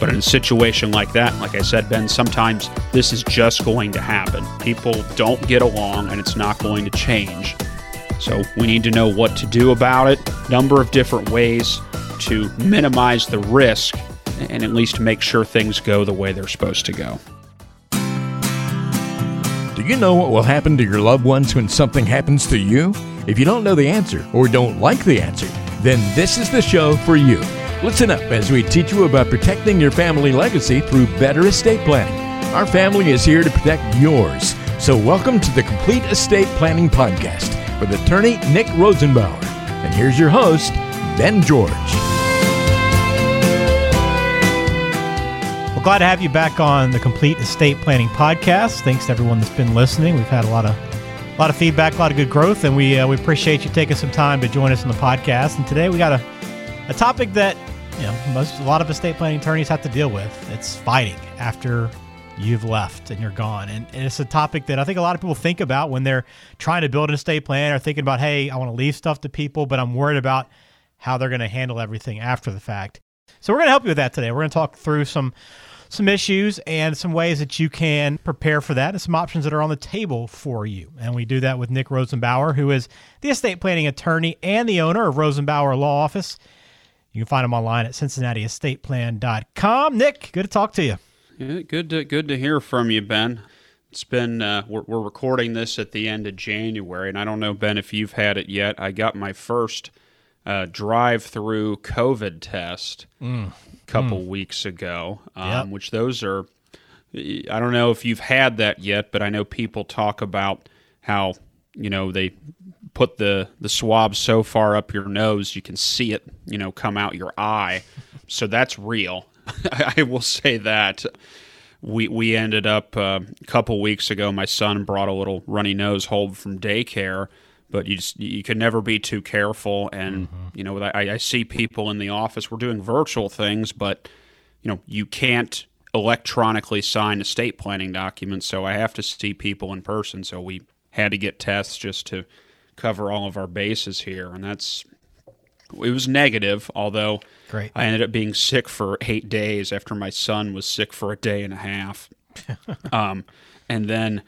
But in a situation like that, like I said, Ben, sometimes this is just going to happen. People don't get along and it's not going to change. So we need to know what to do about it, number of different ways to minimize the risk and at least make sure things go the way they're supposed to go. Do you know what will happen to your loved ones when something happens to you? If you don't know the answer or don't like the answer, then this is the show for you. Listen up as we teach you about protecting your family legacy through better estate planning. Our family is here to protect yours. So welcome to the Complete Estate Planning Podcast with attorney Nick Rosenbauer. And here's your host, Ben George. Well, glad to have you back on the Complete Estate Planning Podcast. Thanks to everyone that's been listening. We've had a lot of feedback, a lot of good growth, and we appreciate you taking some time to join us on the podcast. And today we got a topic that a lot of estate planning attorneys have to deal with. It's fighting after you've left and you're gone. And it's a topic that I think a lot of people think about when they're trying to build an estate plan or thinking about, hey, I want to leave stuff to people, but I'm worried about how they're going to handle everything after the fact. So we're going to help you with that today. We're going to talk through some issues and some ways that you can prepare for that and some options that are on the table for you. And we do that with Nick Rosenbauer, who is the estate planning attorney and the owner of Rosenbauer Law Office. You can find him online at CincinnatiEstatePlan.com. Nick, good to talk to you. Yeah, good to hear from you, Ben. It's been we're recording this at the end of January, and I don't know, Ben, if you've had it yet. I got my first drive-through COVID test a couple weeks ago, yep. Which those are. I don't know if you've had that yet, but I know people talk about how they put the swab so far up your nose you can see it, come out your eye. So that's real. I will say that we ended up a couple weeks ago. My son brought a little runny nose hold from daycare, but you can never be too careful. And I see people in the office. We're doing virtual things, but you can't electronically sign estate planning documents. So I have to see people in person. So we had to get tests just to cover all of our bases here, and it was negative, although great. I ended up being sick for 8 days after my son was sick for a day and a half. And then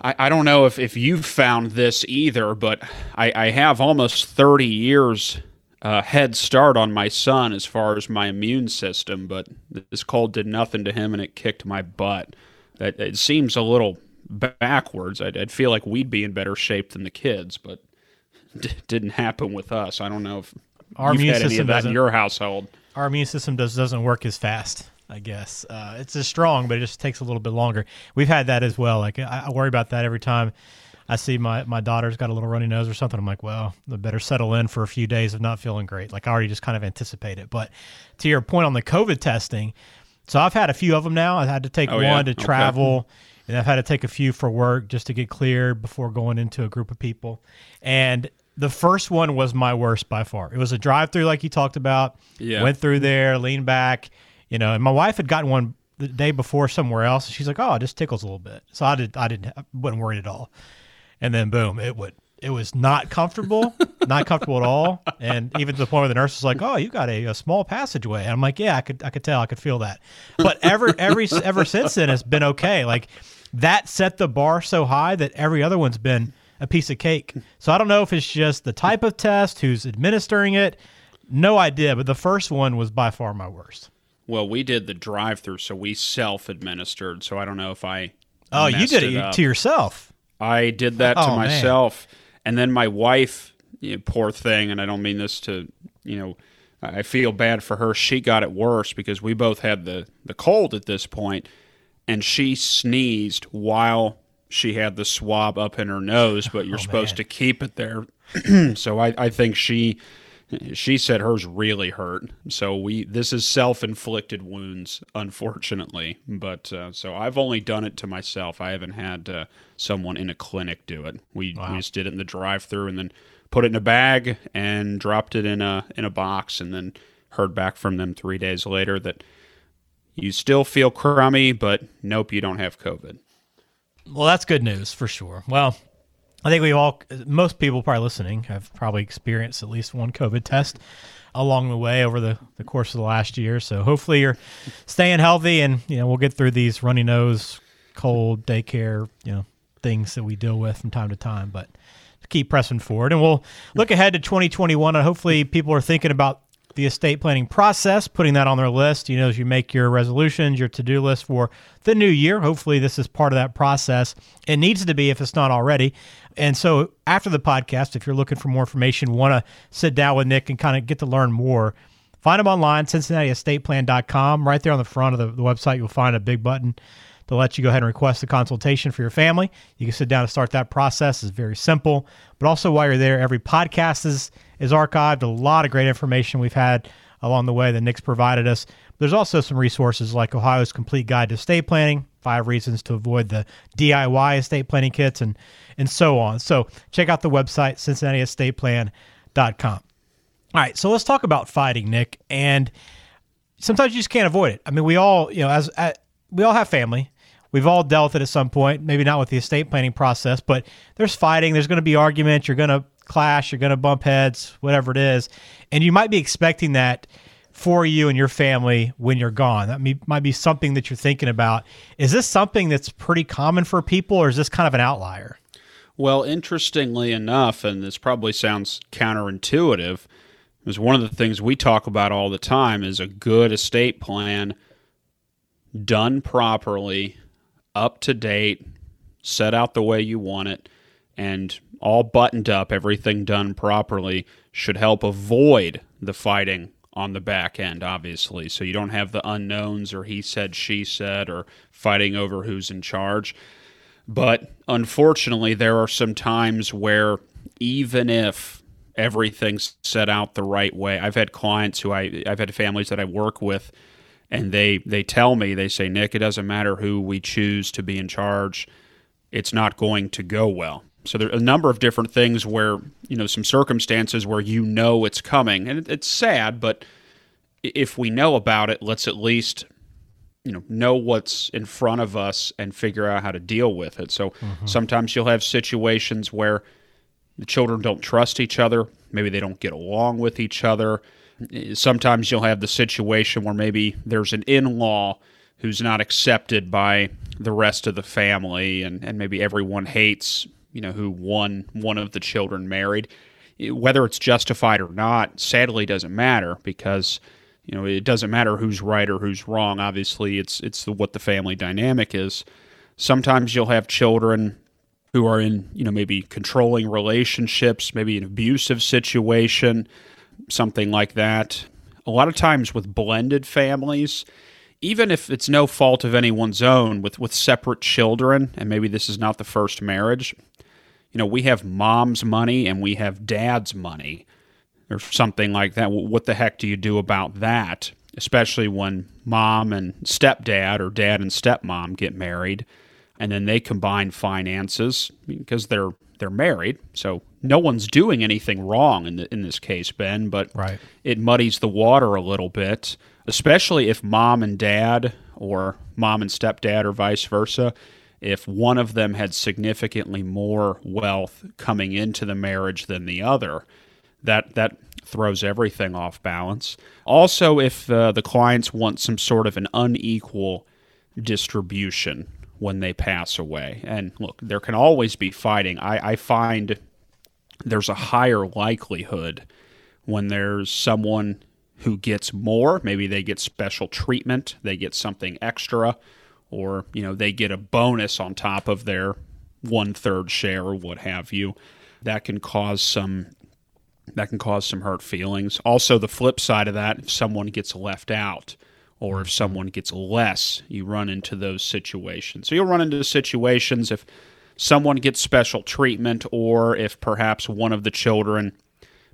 I don't know if you've found this either, but I have almost 30 years head start on my son as far as my immune system, but this cold did nothing to him, and it kicked my butt. It seems a little backwards. I'd feel like we'd be in better shape than the kids, but didn't happen with us. I don't know if our immune system doesn't, in your household. Our immune system doesn't work as fast, I guess. It's as strong, but it just takes a little bit longer. We've had that as well. Like I worry about that every time I see my daughter's got a little runny nose or something. I'm like, well, I better settle in for a few days of not feeling great. Like I already just kind of anticipate it. But to your point on the COVID testing, so I've had a few of them now. I had to take one to travel. Okay. And I've had to take a few for work just to get cleared before going into a group of people. And the first one was my worst by far. It was a drive-through like you talked about. Yeah. Went through there, leaned back, and my wife had gotten one the day before somewhere else. And she's like, oh, it just tickles a little bit. So I wasn't worried at all. And then boom, it was not comfortable, not comfortable at all. And even to the point where the nurse was like, oh, you got a small passageway. And I'm like, yeah, I could tell, I could feel that. But ever since then, it's been okay. Like that set the bar so high that every other one's been a piece of cake. So I don't know if it's just the type of test, who's administering it. No idea, but the first one was by far my worst. Well, we did the drive-through, so we self-administered. So I don't know if I oh, you did it to yourself. I did that to myself. Man. And then my wife, poor thing, and I don't mean this to, I feel bad for her. She got it worse because we both had the cold at this point, and she sneezed while she had the swab up in her nose, but you're supposed to keep it there. So I think she said hers really hurt. So this is self-inflicted wounds, unfortunately. But so I've only done it to myself. I haven't had someone in a clinic do it. We just did it in the drive-thru and then put it in a bag and dropped it in a box, and then heard back from them 3 days later that you still feel crummy, but nope, you don't have COVID. Well, that's good news for sure. Well, I think most people probably listening have probably experienced at least one COVID test along the way over the course of the last year. So hopefully you're staying healthy, and we'll get through these runny nose, cold, daycare, things that we deal with from time to time. But keep pressing forward, and we'll look ahead to 2021, and hopefully people are thinking about the estate planning process, putting that on their list, as you make your resolutions, your to-do list for the new year. Hopefully this is part of that process. It needs to be if it's not already. And so after the podcast, if you're looking for more information, want to sit down with Nick and kind of get to learn more, find him online, CincinnatiEstatePlan.com. Right there on the front of the website, you'll find a big button to let you go ahead and request a consultation for your family. You can sit down and start that process. It's very simple. But also while you're there, every podcast is archived. A lot of great information we've had along the way that Nick's provided us. There's also some resources like Ohio's Complete Guide to Estate Planning, 5 Reasons to Avoid the DIY Estate Planning Kits, and so on. So check out the website, CincinnatiEstatePlan.com. All right, so let's talk about fighting, Nick. And sometimes you just can't avoid it. I mean, we all, we all have family. We've all dealt with it at some point, maybe not with the estate planning process, but there's fighting, there's going to be arguments, you're going to clash, you're going to bump heads, whatever it is. And you might be expecting that for you and your family when you're gone. That might be something that you're thinking about. Is this something that's pretty common for people, or is this kind of an outlier? Well, interestingly enough, and this probably sounds counterintuitive, is one of the things we talk about all the time is a good estate plan done properly, up to date, set out the way you want it, and all buttoned up, everything done properly should help avoid the fighting on the back end, obviously. So you don't have the unknowns or he said, she said, or fighting over who's in charge. But unfortunately, there are some times where even if everything's set out the right way, I've had clients who I've had families that I work with, and they tell me, they say, Nick, it doesn't matter who we choose to be in charge, it's not going to go well. So there are a number of different things where, some circumstances where it's coming. And it's sad, but if we know about it, let's at least, know what's in front of us and figure out how to deal with it. So sometimes you'll have situations where the children don't trust each other. Maybe they don't get along with each other. Sometimes you'll have the situation where maybe there's an in-law who's not accepted by the rest of the family, and maybe everyone hates, who one of the children married. Whether it's justified or not, sadly doesn't matter, because, it doesn't matter who's right or who's wrong. Obviously, it's what the family dynamic is. Sometimes you'll have children who are in, maybe controlling relationships, maybe an abusive situation, something like that. A lot of times with blended families, even if it's no fault of anyone's own, with separate children, and maybe this is not the first marriage, we have mom's money and we have dad's money or something like that. What the heck do you do about that, especially when mom and stepdad or dad and stepmom get married, and then they combine finances because they're married, so no one's doing anything wrong in this case, Ben, but right, it muddies the water a little bit, especially if mom and dad or mom and stepdad or vice versa, if one of them had significantly more wealth coming into the marriage than the other, that throws everything off balance. Also, if the clients want some sort of an unequal distribution when they pass away. And look, there can always be fighting. I find there's a higher likelihood when there's someone who gets more. Maybe they get special treatment, they get something extra, or they get a bonus on top of their 1/3 share or what have you. That can cause some hurt feelings. Also, the flip side of that, if someone gets left out, or if someone gets less, you run into those situations. So you'll run into situations if someone gets special treatment, or if perhaps one of the children,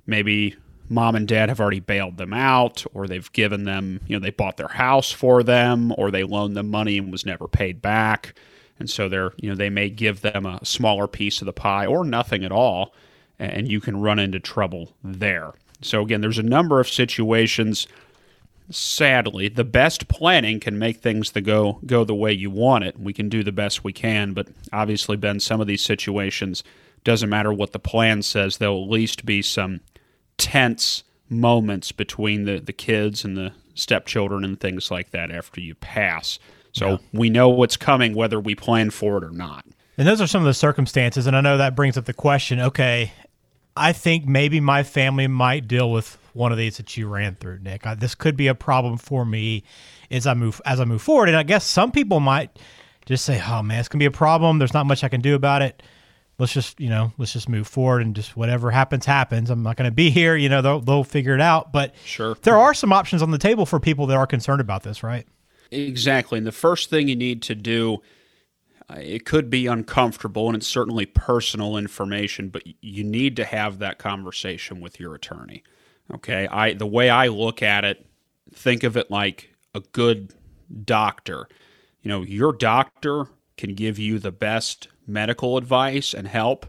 maybe mom and dad have already bailed them out, or they've given them, they bought their house for them, or they loaned them money and was never paid back. And so they're, they may give them a smaller piece of the pie or nothing at all, and you can run into trouble there. So again, there's a number of situations. Sadly, the best planning can make things to go the way you want it. We can do the best we can, but obviously, Ben, some of these situations Doesn't matter what the plan says, there'll at least be some tense moments between the kids and the stepchildren and things like that after you pass. So we know what's coming, whether we plan for it or not. And those are some of the circumstances, and I know that brings up the question, okay, I think maybe my family might deal with one of these that you ran through, Nick. This could be a problem for me as I move forward. And I guess some people might just say, oh, man, it's going to be a problem. There's not much I can do about it. Let's just move forward and just whatever happens, happens. I'm not going to be here. They'll figure it out. But sure, there are some options on the table for people that are concerned about this, right? Exactly. And the first thing you need to do, it could be uncomfortable, and it's certainly personal information, but you need to have that conversation with your attorney. Okay, the way I look at it, think of it like a good doctor. Your doctor can give you the best medical advice and help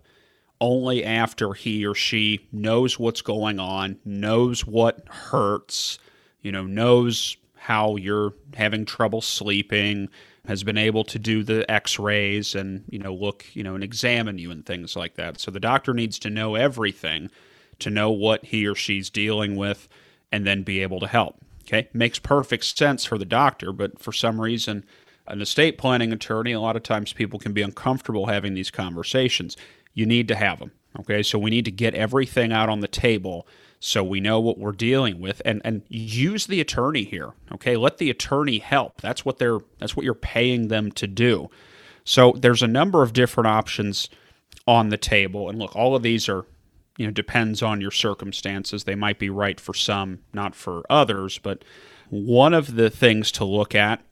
only after he or she knows what's going on, knows what hurts, knows how you're having trouble sleeping, has been able to do the x-rays and, look, and examine you and things like that. So the doctor needs to know everything to know what he or she's dealing with and then be able to help. Okay, makes perfect sense for the doctor, but for some reason, an estate planning attorney, a lot of times people can be uncomfortable having these conversations. You need to have them. Okay, so we need to get everything out on the table so we know what we're dealing with, and use the attorney here, okay? Let the attorney help. That's what you're paying them to do. So there's a number of different options on the table, and look, all of these are, depends on your circumstances. They might be right for some, not for others, but one of the things to look at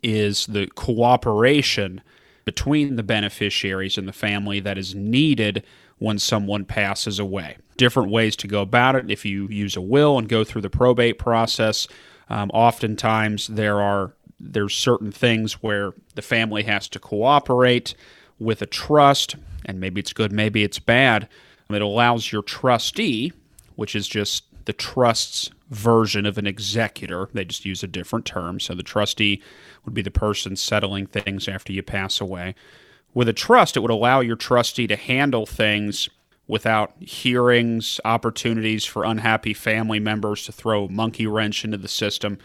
is the cooperation between the beneficiaries and the family that is needed when someone passes away. Different ways to go about it. If you use a will and go through the probate process, oftentimes there's certain things where the family has to cooperate with a trust, and maybe it's good, maybe it's bad. It allows your trustee, which is just the trust's version of an executor, they just use a different term, so the trustee would be the person settling things after you pass away. With a trust, it would allow your trustee to handle things without hearings, opportunities for unhappy family members to throw a monkey wrench into the system.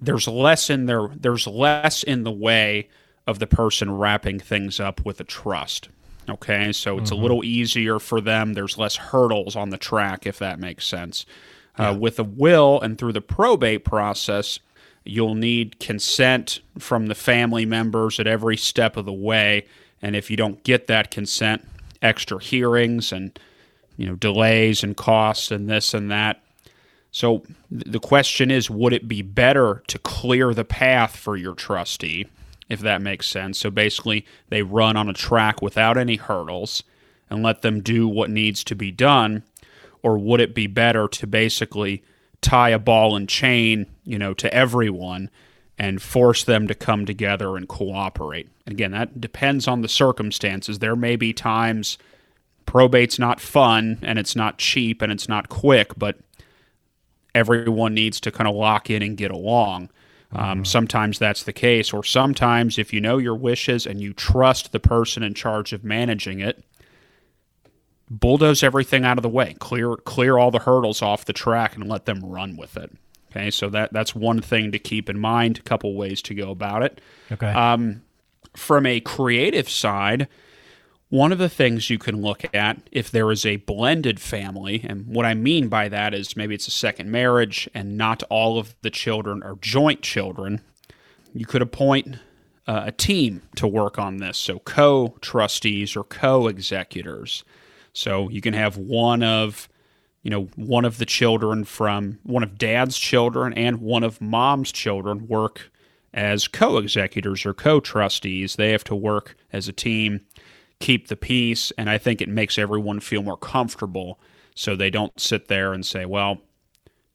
There's less in the way of the person wrapping things up with a trust. Okay, so it's a little easier for them. There's less hurdles on the track, if that makes sense. With a will and through the probate process, you'll need consent from the family members at every step of the way. And if you don't get that consent, extra hearings and delays and costs and this and that. So the question is, would it be better to clear the path for your trustee, if that makes sense? So basically, they run on a track without any hurdles and let them do what needs to be done, or would it be better to basically tie a ball and chain, to everyone and force them to come together and cooperate? Again, that depends on the circumstances. There may be times probate's not fun, and it's not cheap, and it's not quick, but everyone needs to kind of lock in and get along. Sometimes that's the case, or sometimes if you know your wishes and you trust the person in charge of managing it, bulldoze everything out of the way, clear all the hurdles off the track and let them run with it. Okay, so that's one thing to keep in mind, a couple ways to go about it. Okay. From a creative side, one of the things you can look at if there is a blended family, and what I mean by that is maybe it's a second marriage and not all of the children are joint children, you could appoint a team to work on this, so co-trustees or co-executors. So you can have one of the children from one of dad's children and one of mom's children work as co-executors or co-trustees. They have to work as a team, keep the peace, and I think it makes everyone feel more comfortable so they don't sit there and say, well,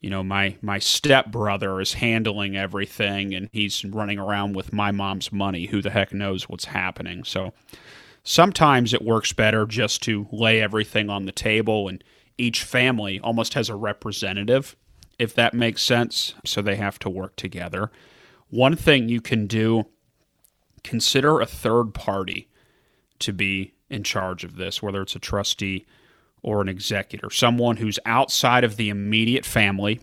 my stepbrother is handling everything and he's running around with my mom's money. Who the heck knows what's happening? So sometimes it works better just to lay everything on the table, and each family almost has a representative, if that makes sense, so they have to work together. One thing you can do, consider a third party to be in charge of this, whether it's a trustee or an executor, someone who's outside of the immediate family.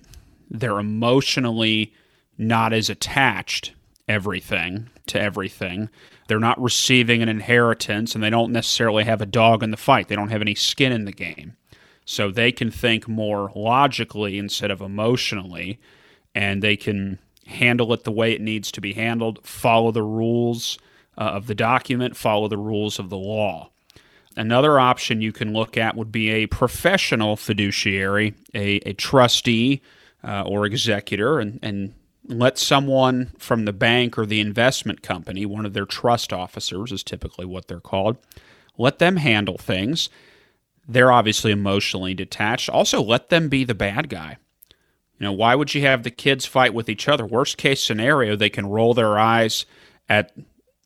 They're emotionally not as attached to everything. They're not receiving an inheritance, and they don't necessarily have a dog in the fight. They don't have any skin in the game. So they can think more logically instead of emotionally, and they can handle it the way it needs to be handled, follow the rules of the document, follow the rules of the law. Another option you can look at would be a professional fiduciary, a trustee or executor, and let someone from the bank or the investment company, one of their trust officers is typically what they're called, let them handle things. They're obviously emotionally detached. Also, let them be the bad guy. You know, why would you have the kids fight with each other? Worst case scenario, they can roll their eyes at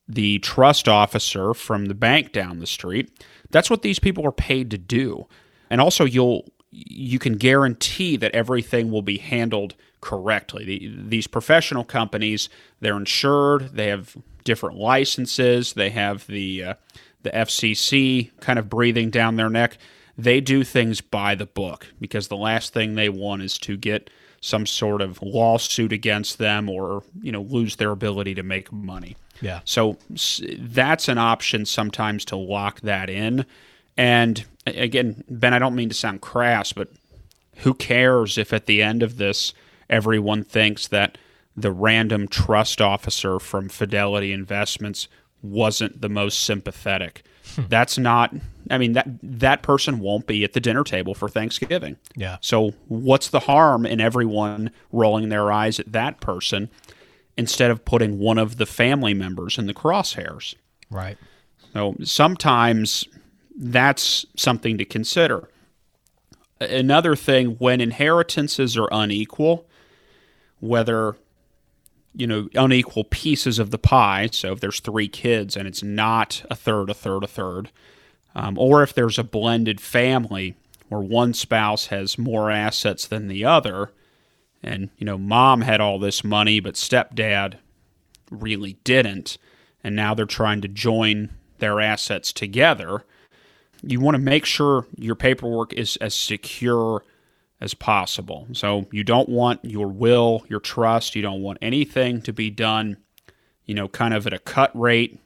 the trust officer from the bank down the street. That's what these people are paid to do. And also, you can guarantee that everything will be handled correctly. These professional companies, they're insured, they have different licenses, they have the FCC kind of breathing down their neck. They do things by the book because the last thing they want is to get some sort of lawsuit against them or, you know, lose their ability to make money. Yeah. So that's an option sometimes to lock that in. And again, Ben, I don't mean to sound crass, but who cares if at the end of this everyone thinks that the random trust officer from Fidelity Investments wasn't the most sympathetic? That's not, I mean, that person won't be at the dinner table for Thanksgiving. Yeah. So what's the harm in everyone rolling their eyes at that person instead of putting one of the family members in the crosshairs? Right. So sometimes that's something to consider. Another thing, when inheritances are unequal, whether, you know, unequal pieces of the pie. So if there's three kids and it's not a third, or if there's a blended family where one spouse has more assets than the other, and, you know, mom had all this money, but stepdad really didn't, and now they're trying to join their assets together, you want to make sure your paperwork is as secure as possible. So you don't want your will, your trust, you don't want anything to be done, you know, kind of at a cut rate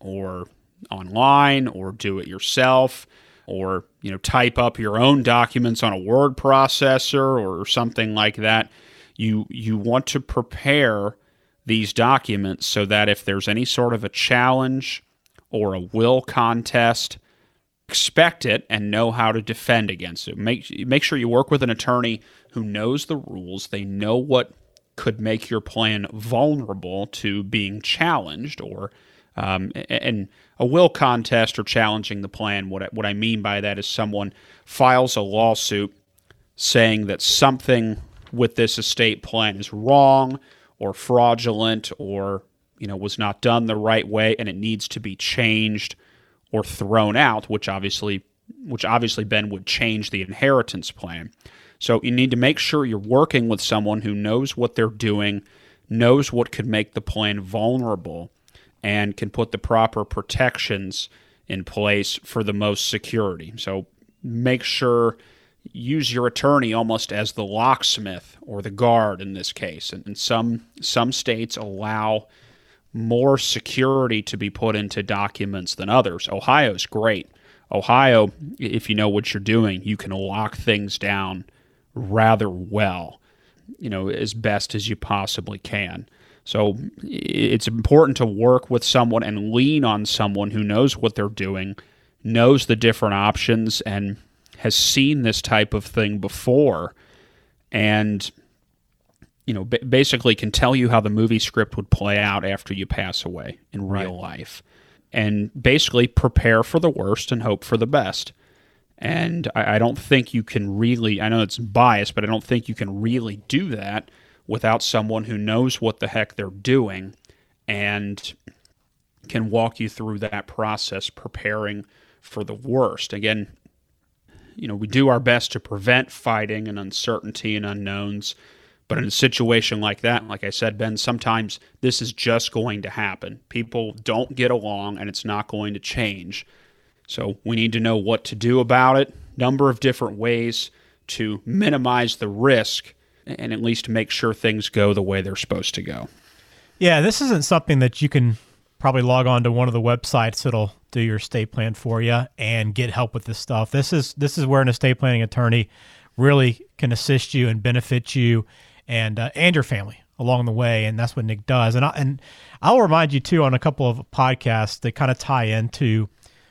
or online or do it yourself or, you know, type up your own documents on a word processor or something like that. You want to prepare these documents so that if there's any sort of a challenge or a will contest, expect it and know how to defend against it. Make sure you work with an attorney who knows the rules. They know what could make your plan vulnerable to being challenged, or and a will contest or challenging the plan. What I mean by that is someone files a lawsuit saying that something with this estate plan is wrong or fraudulent or, you know, was not done the right way and it needs to be changed or thrown out, which obviously Ben would change the inheritance plan. So you need to make sure you're working with someone who knows what they're doing, knows what could make the plan vulnerable, and can put the proper protections in place for the most security. So make sure, use your attorney almost as the locksmith or the guard in this case. And some states allow more security to be put into documents than others. Ohio's great. Ohio, if you know what you're doing, you can lock things down rather well, you know, as best as you possibly can. So it's important to work with someone and lean on someone who knows what they're doing, knows the different options, and has seen this type of thing before, and, you know, basically can tell you how the movie script would play out after you pass away in real life, and basically prepare for the worst and hope for the best. And I don't think you can really, I know it's biased, but I don't think you can really do that without someone who knows what the heck they're doing and can walk you through that process preparing for the worst. Again, you know, we do our best to prevent fighting and uncertainty and unknowns, But in a situation like that, like I said, Ben, sometimes this is just going to happen. People don't get along and it's not going to change. So we need to know what to do about it, number of different ways to minimize the risk and at least make sure things go the way they're supposed to go. Yeah, this isn't something that you can probably log on to one of the websites that'll do your estate plan for you and get help with this stuff. This is where an estate planning attorney really can assist you and benefit you and your family along the way, and that's what Nick does. And I'll remind you, too, on a couple of podcasts that kind of tie into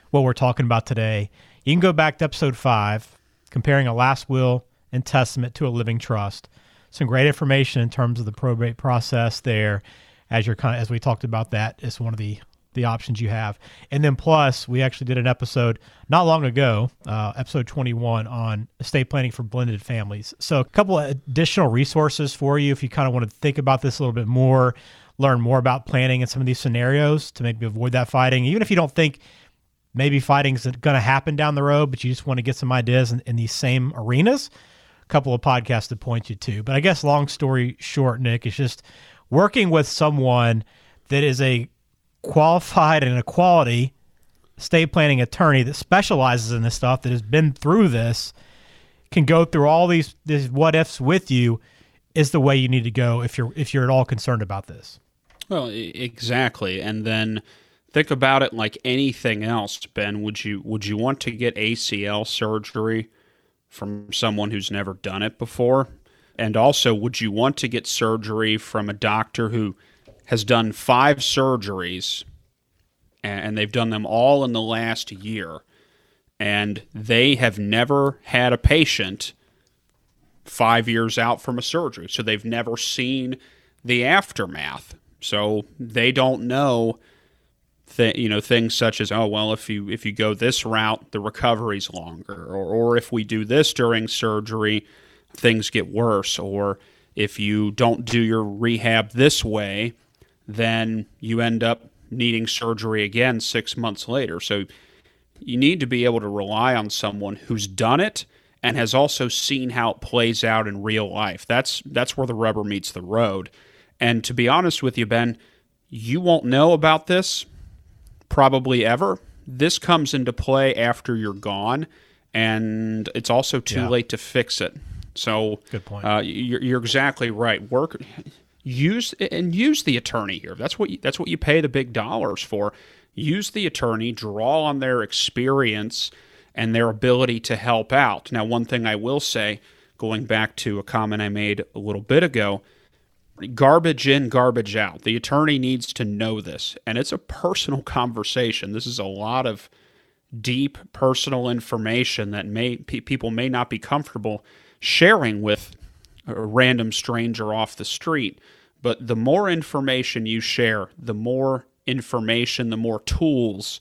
what we're talking about today. You can go back to episode 5, comparing a last will and testament to a living trust. Some great information in terms of the probate process there, as we talked about that, it's one of the options you have. And then plus, we actually did an episode not long ago, episode 21, on estate planning for blended families. So a couple of additional resources for you if you kind of want to think about this a little bit more, learn more about planning and some of these scenarios to maybe avoid that fighting. Even if you don't think maybe fighting's going to happen down the road, but you just want to get some ideas in these same arenas, a couple of podcasts to point you to. But I guess long story short, Nick, it's just working with someone that is a qualified and a quality estate planning attorney that specializes in this stuff, that has been through this, can go through all these what-ifs with you, is the way you need to go if you're at all concerned about this. Well, exactly. And then think about it like anything else, Ben. Would you want to get ACL surgery from someone who's never done it before? And also, would you want to get surgery from a doctor who has done 5 surgeries, and they've done them all in the last year, and they have never had a patient 5 years out from a surgery? So they've never seen the aftermath. So they don't know things such as, oh, well, if you go this route, the recovery's longer, or if we do this during surgery, things get worse, or if you don't do your rehab this way, then you end up needing surgery again 6 months later. So you need to be able to rely on someone who's done it and has also seen how it plays out in real life. That's where the rubber meets the road. And to be honest with you, Ben, you won't know about this probably ever. This comes into play after you're gone, and it's also too late to fix it. So good point. You're exactly right. Use the attorney here. That's what you pay the big dollars for. Use the attorney, draw on their experience and their ability to help out. Now, one thing I will say, going back to a comment I made a little bit ago, garbage in, garbage out. The attorney needs to know this, and it's a personal conversation. This is a lot of deep personal information that people may not be comfortable sharing with a random stranger off the street. But the more information you share, the more information, the more tools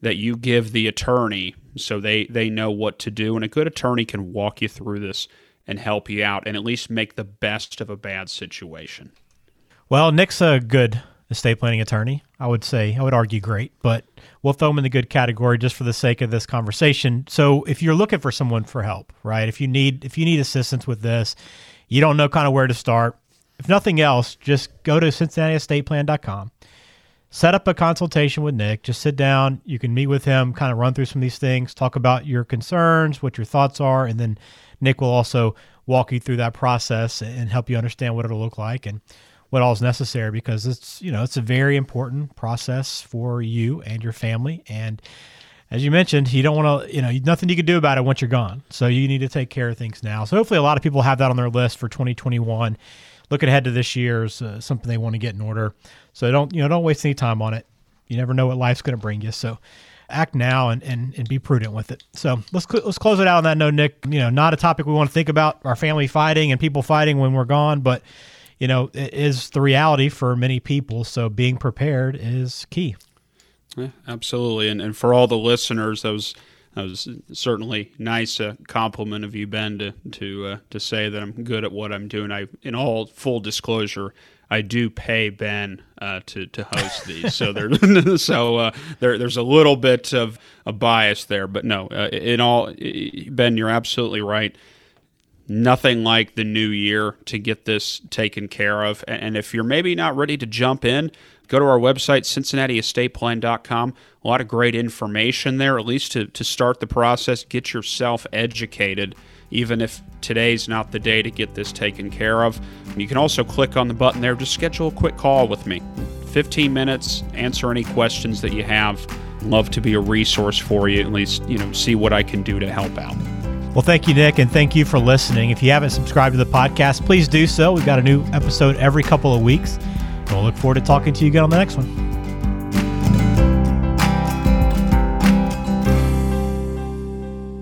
that you give the attorney so they know what to do. And a good attorney can walk you through this and help you out and at least make the best of a bad situation. Well, Nick's a good estate planning attorney. I would argue great, but we'll throw him in the good category just for the sake of this conversation. So if you're looking for someone for help, right? If you need assistance with this, you don't know kind of where to start. If nothing else, just go to CincinnatiEstatePlan.com, set up a consultation with Nick, just sit down. You can meet with him, kind of run through some of these things, talk about your concerns, what your thoughts are, and then Nick will also walk you through that process and help you understand what it'll look like and what all is necessary, because it's a very important process for you and your family. And as you mentioned, you don't want to, nothing you can do about it once you're gone. So you need to take care of things now. So hopefully a lot of people have that on their list for 2021. Looking ahead to this year's something they want to get in order. So don't waste any time on it. You never know what life's going to bring you. So act now and be prudent with it. So let's close it out on that note, Nick. Not a topic we want to think about, our family fighting and people fighting when we're gone, but it is the reality for many people, so being prepared is key. Yeah, absolutely, and for all the listeners, that was certainly nice compliment of you, Ben, to say that I'm good at what I'm doing. In all full disclosure, I do pay Ben to host these, so there there's a little bit of a bias there, but no, Ben, you're absolutely right. nothing like the new year to get this taken care of. And if you're maybe not ready to jump in, go to our website, CincinnatiEstatePlan.com. A lot of great information there, at least to start the process, get yourself educated, even if today's not the day to get this taken care of. And you can also click on the button there to schedule a quick call with me. 15 minutes, answer any questions that you have. Love to be a resource for you, at least, see what I can do to help out. Well, thank you, Nick, and thank you for listening. If you haven't subscribed to the podcast, please do so. We've got a new episode every couple of weeks, and we'll look forward to talking to you again on the next one.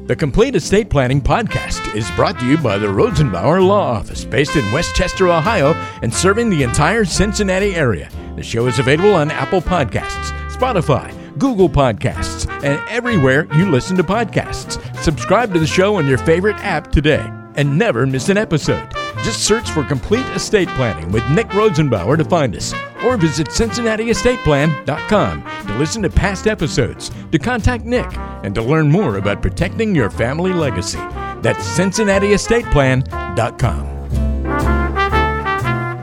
The Complete Estate Planning Podcast is brought to you by the Rosenbauer Law Office, based in West Chester, Ohio, and serving the entire Cincinnati area. The show is available on Apple Podcasts, Spotify, Google Podcasts, and everywhere you listen to podcasts. Subscribe to the show on your favorite app today and never miss an episode. Just search for Complete Estate Planning with Nick Rosenbauer to find us, or visit CincinnatiEstatePlan.com to listen to past episodes, to contact Nick, and to learn more about protecting your family legacy. That's CincinnatiEstatePlan.com.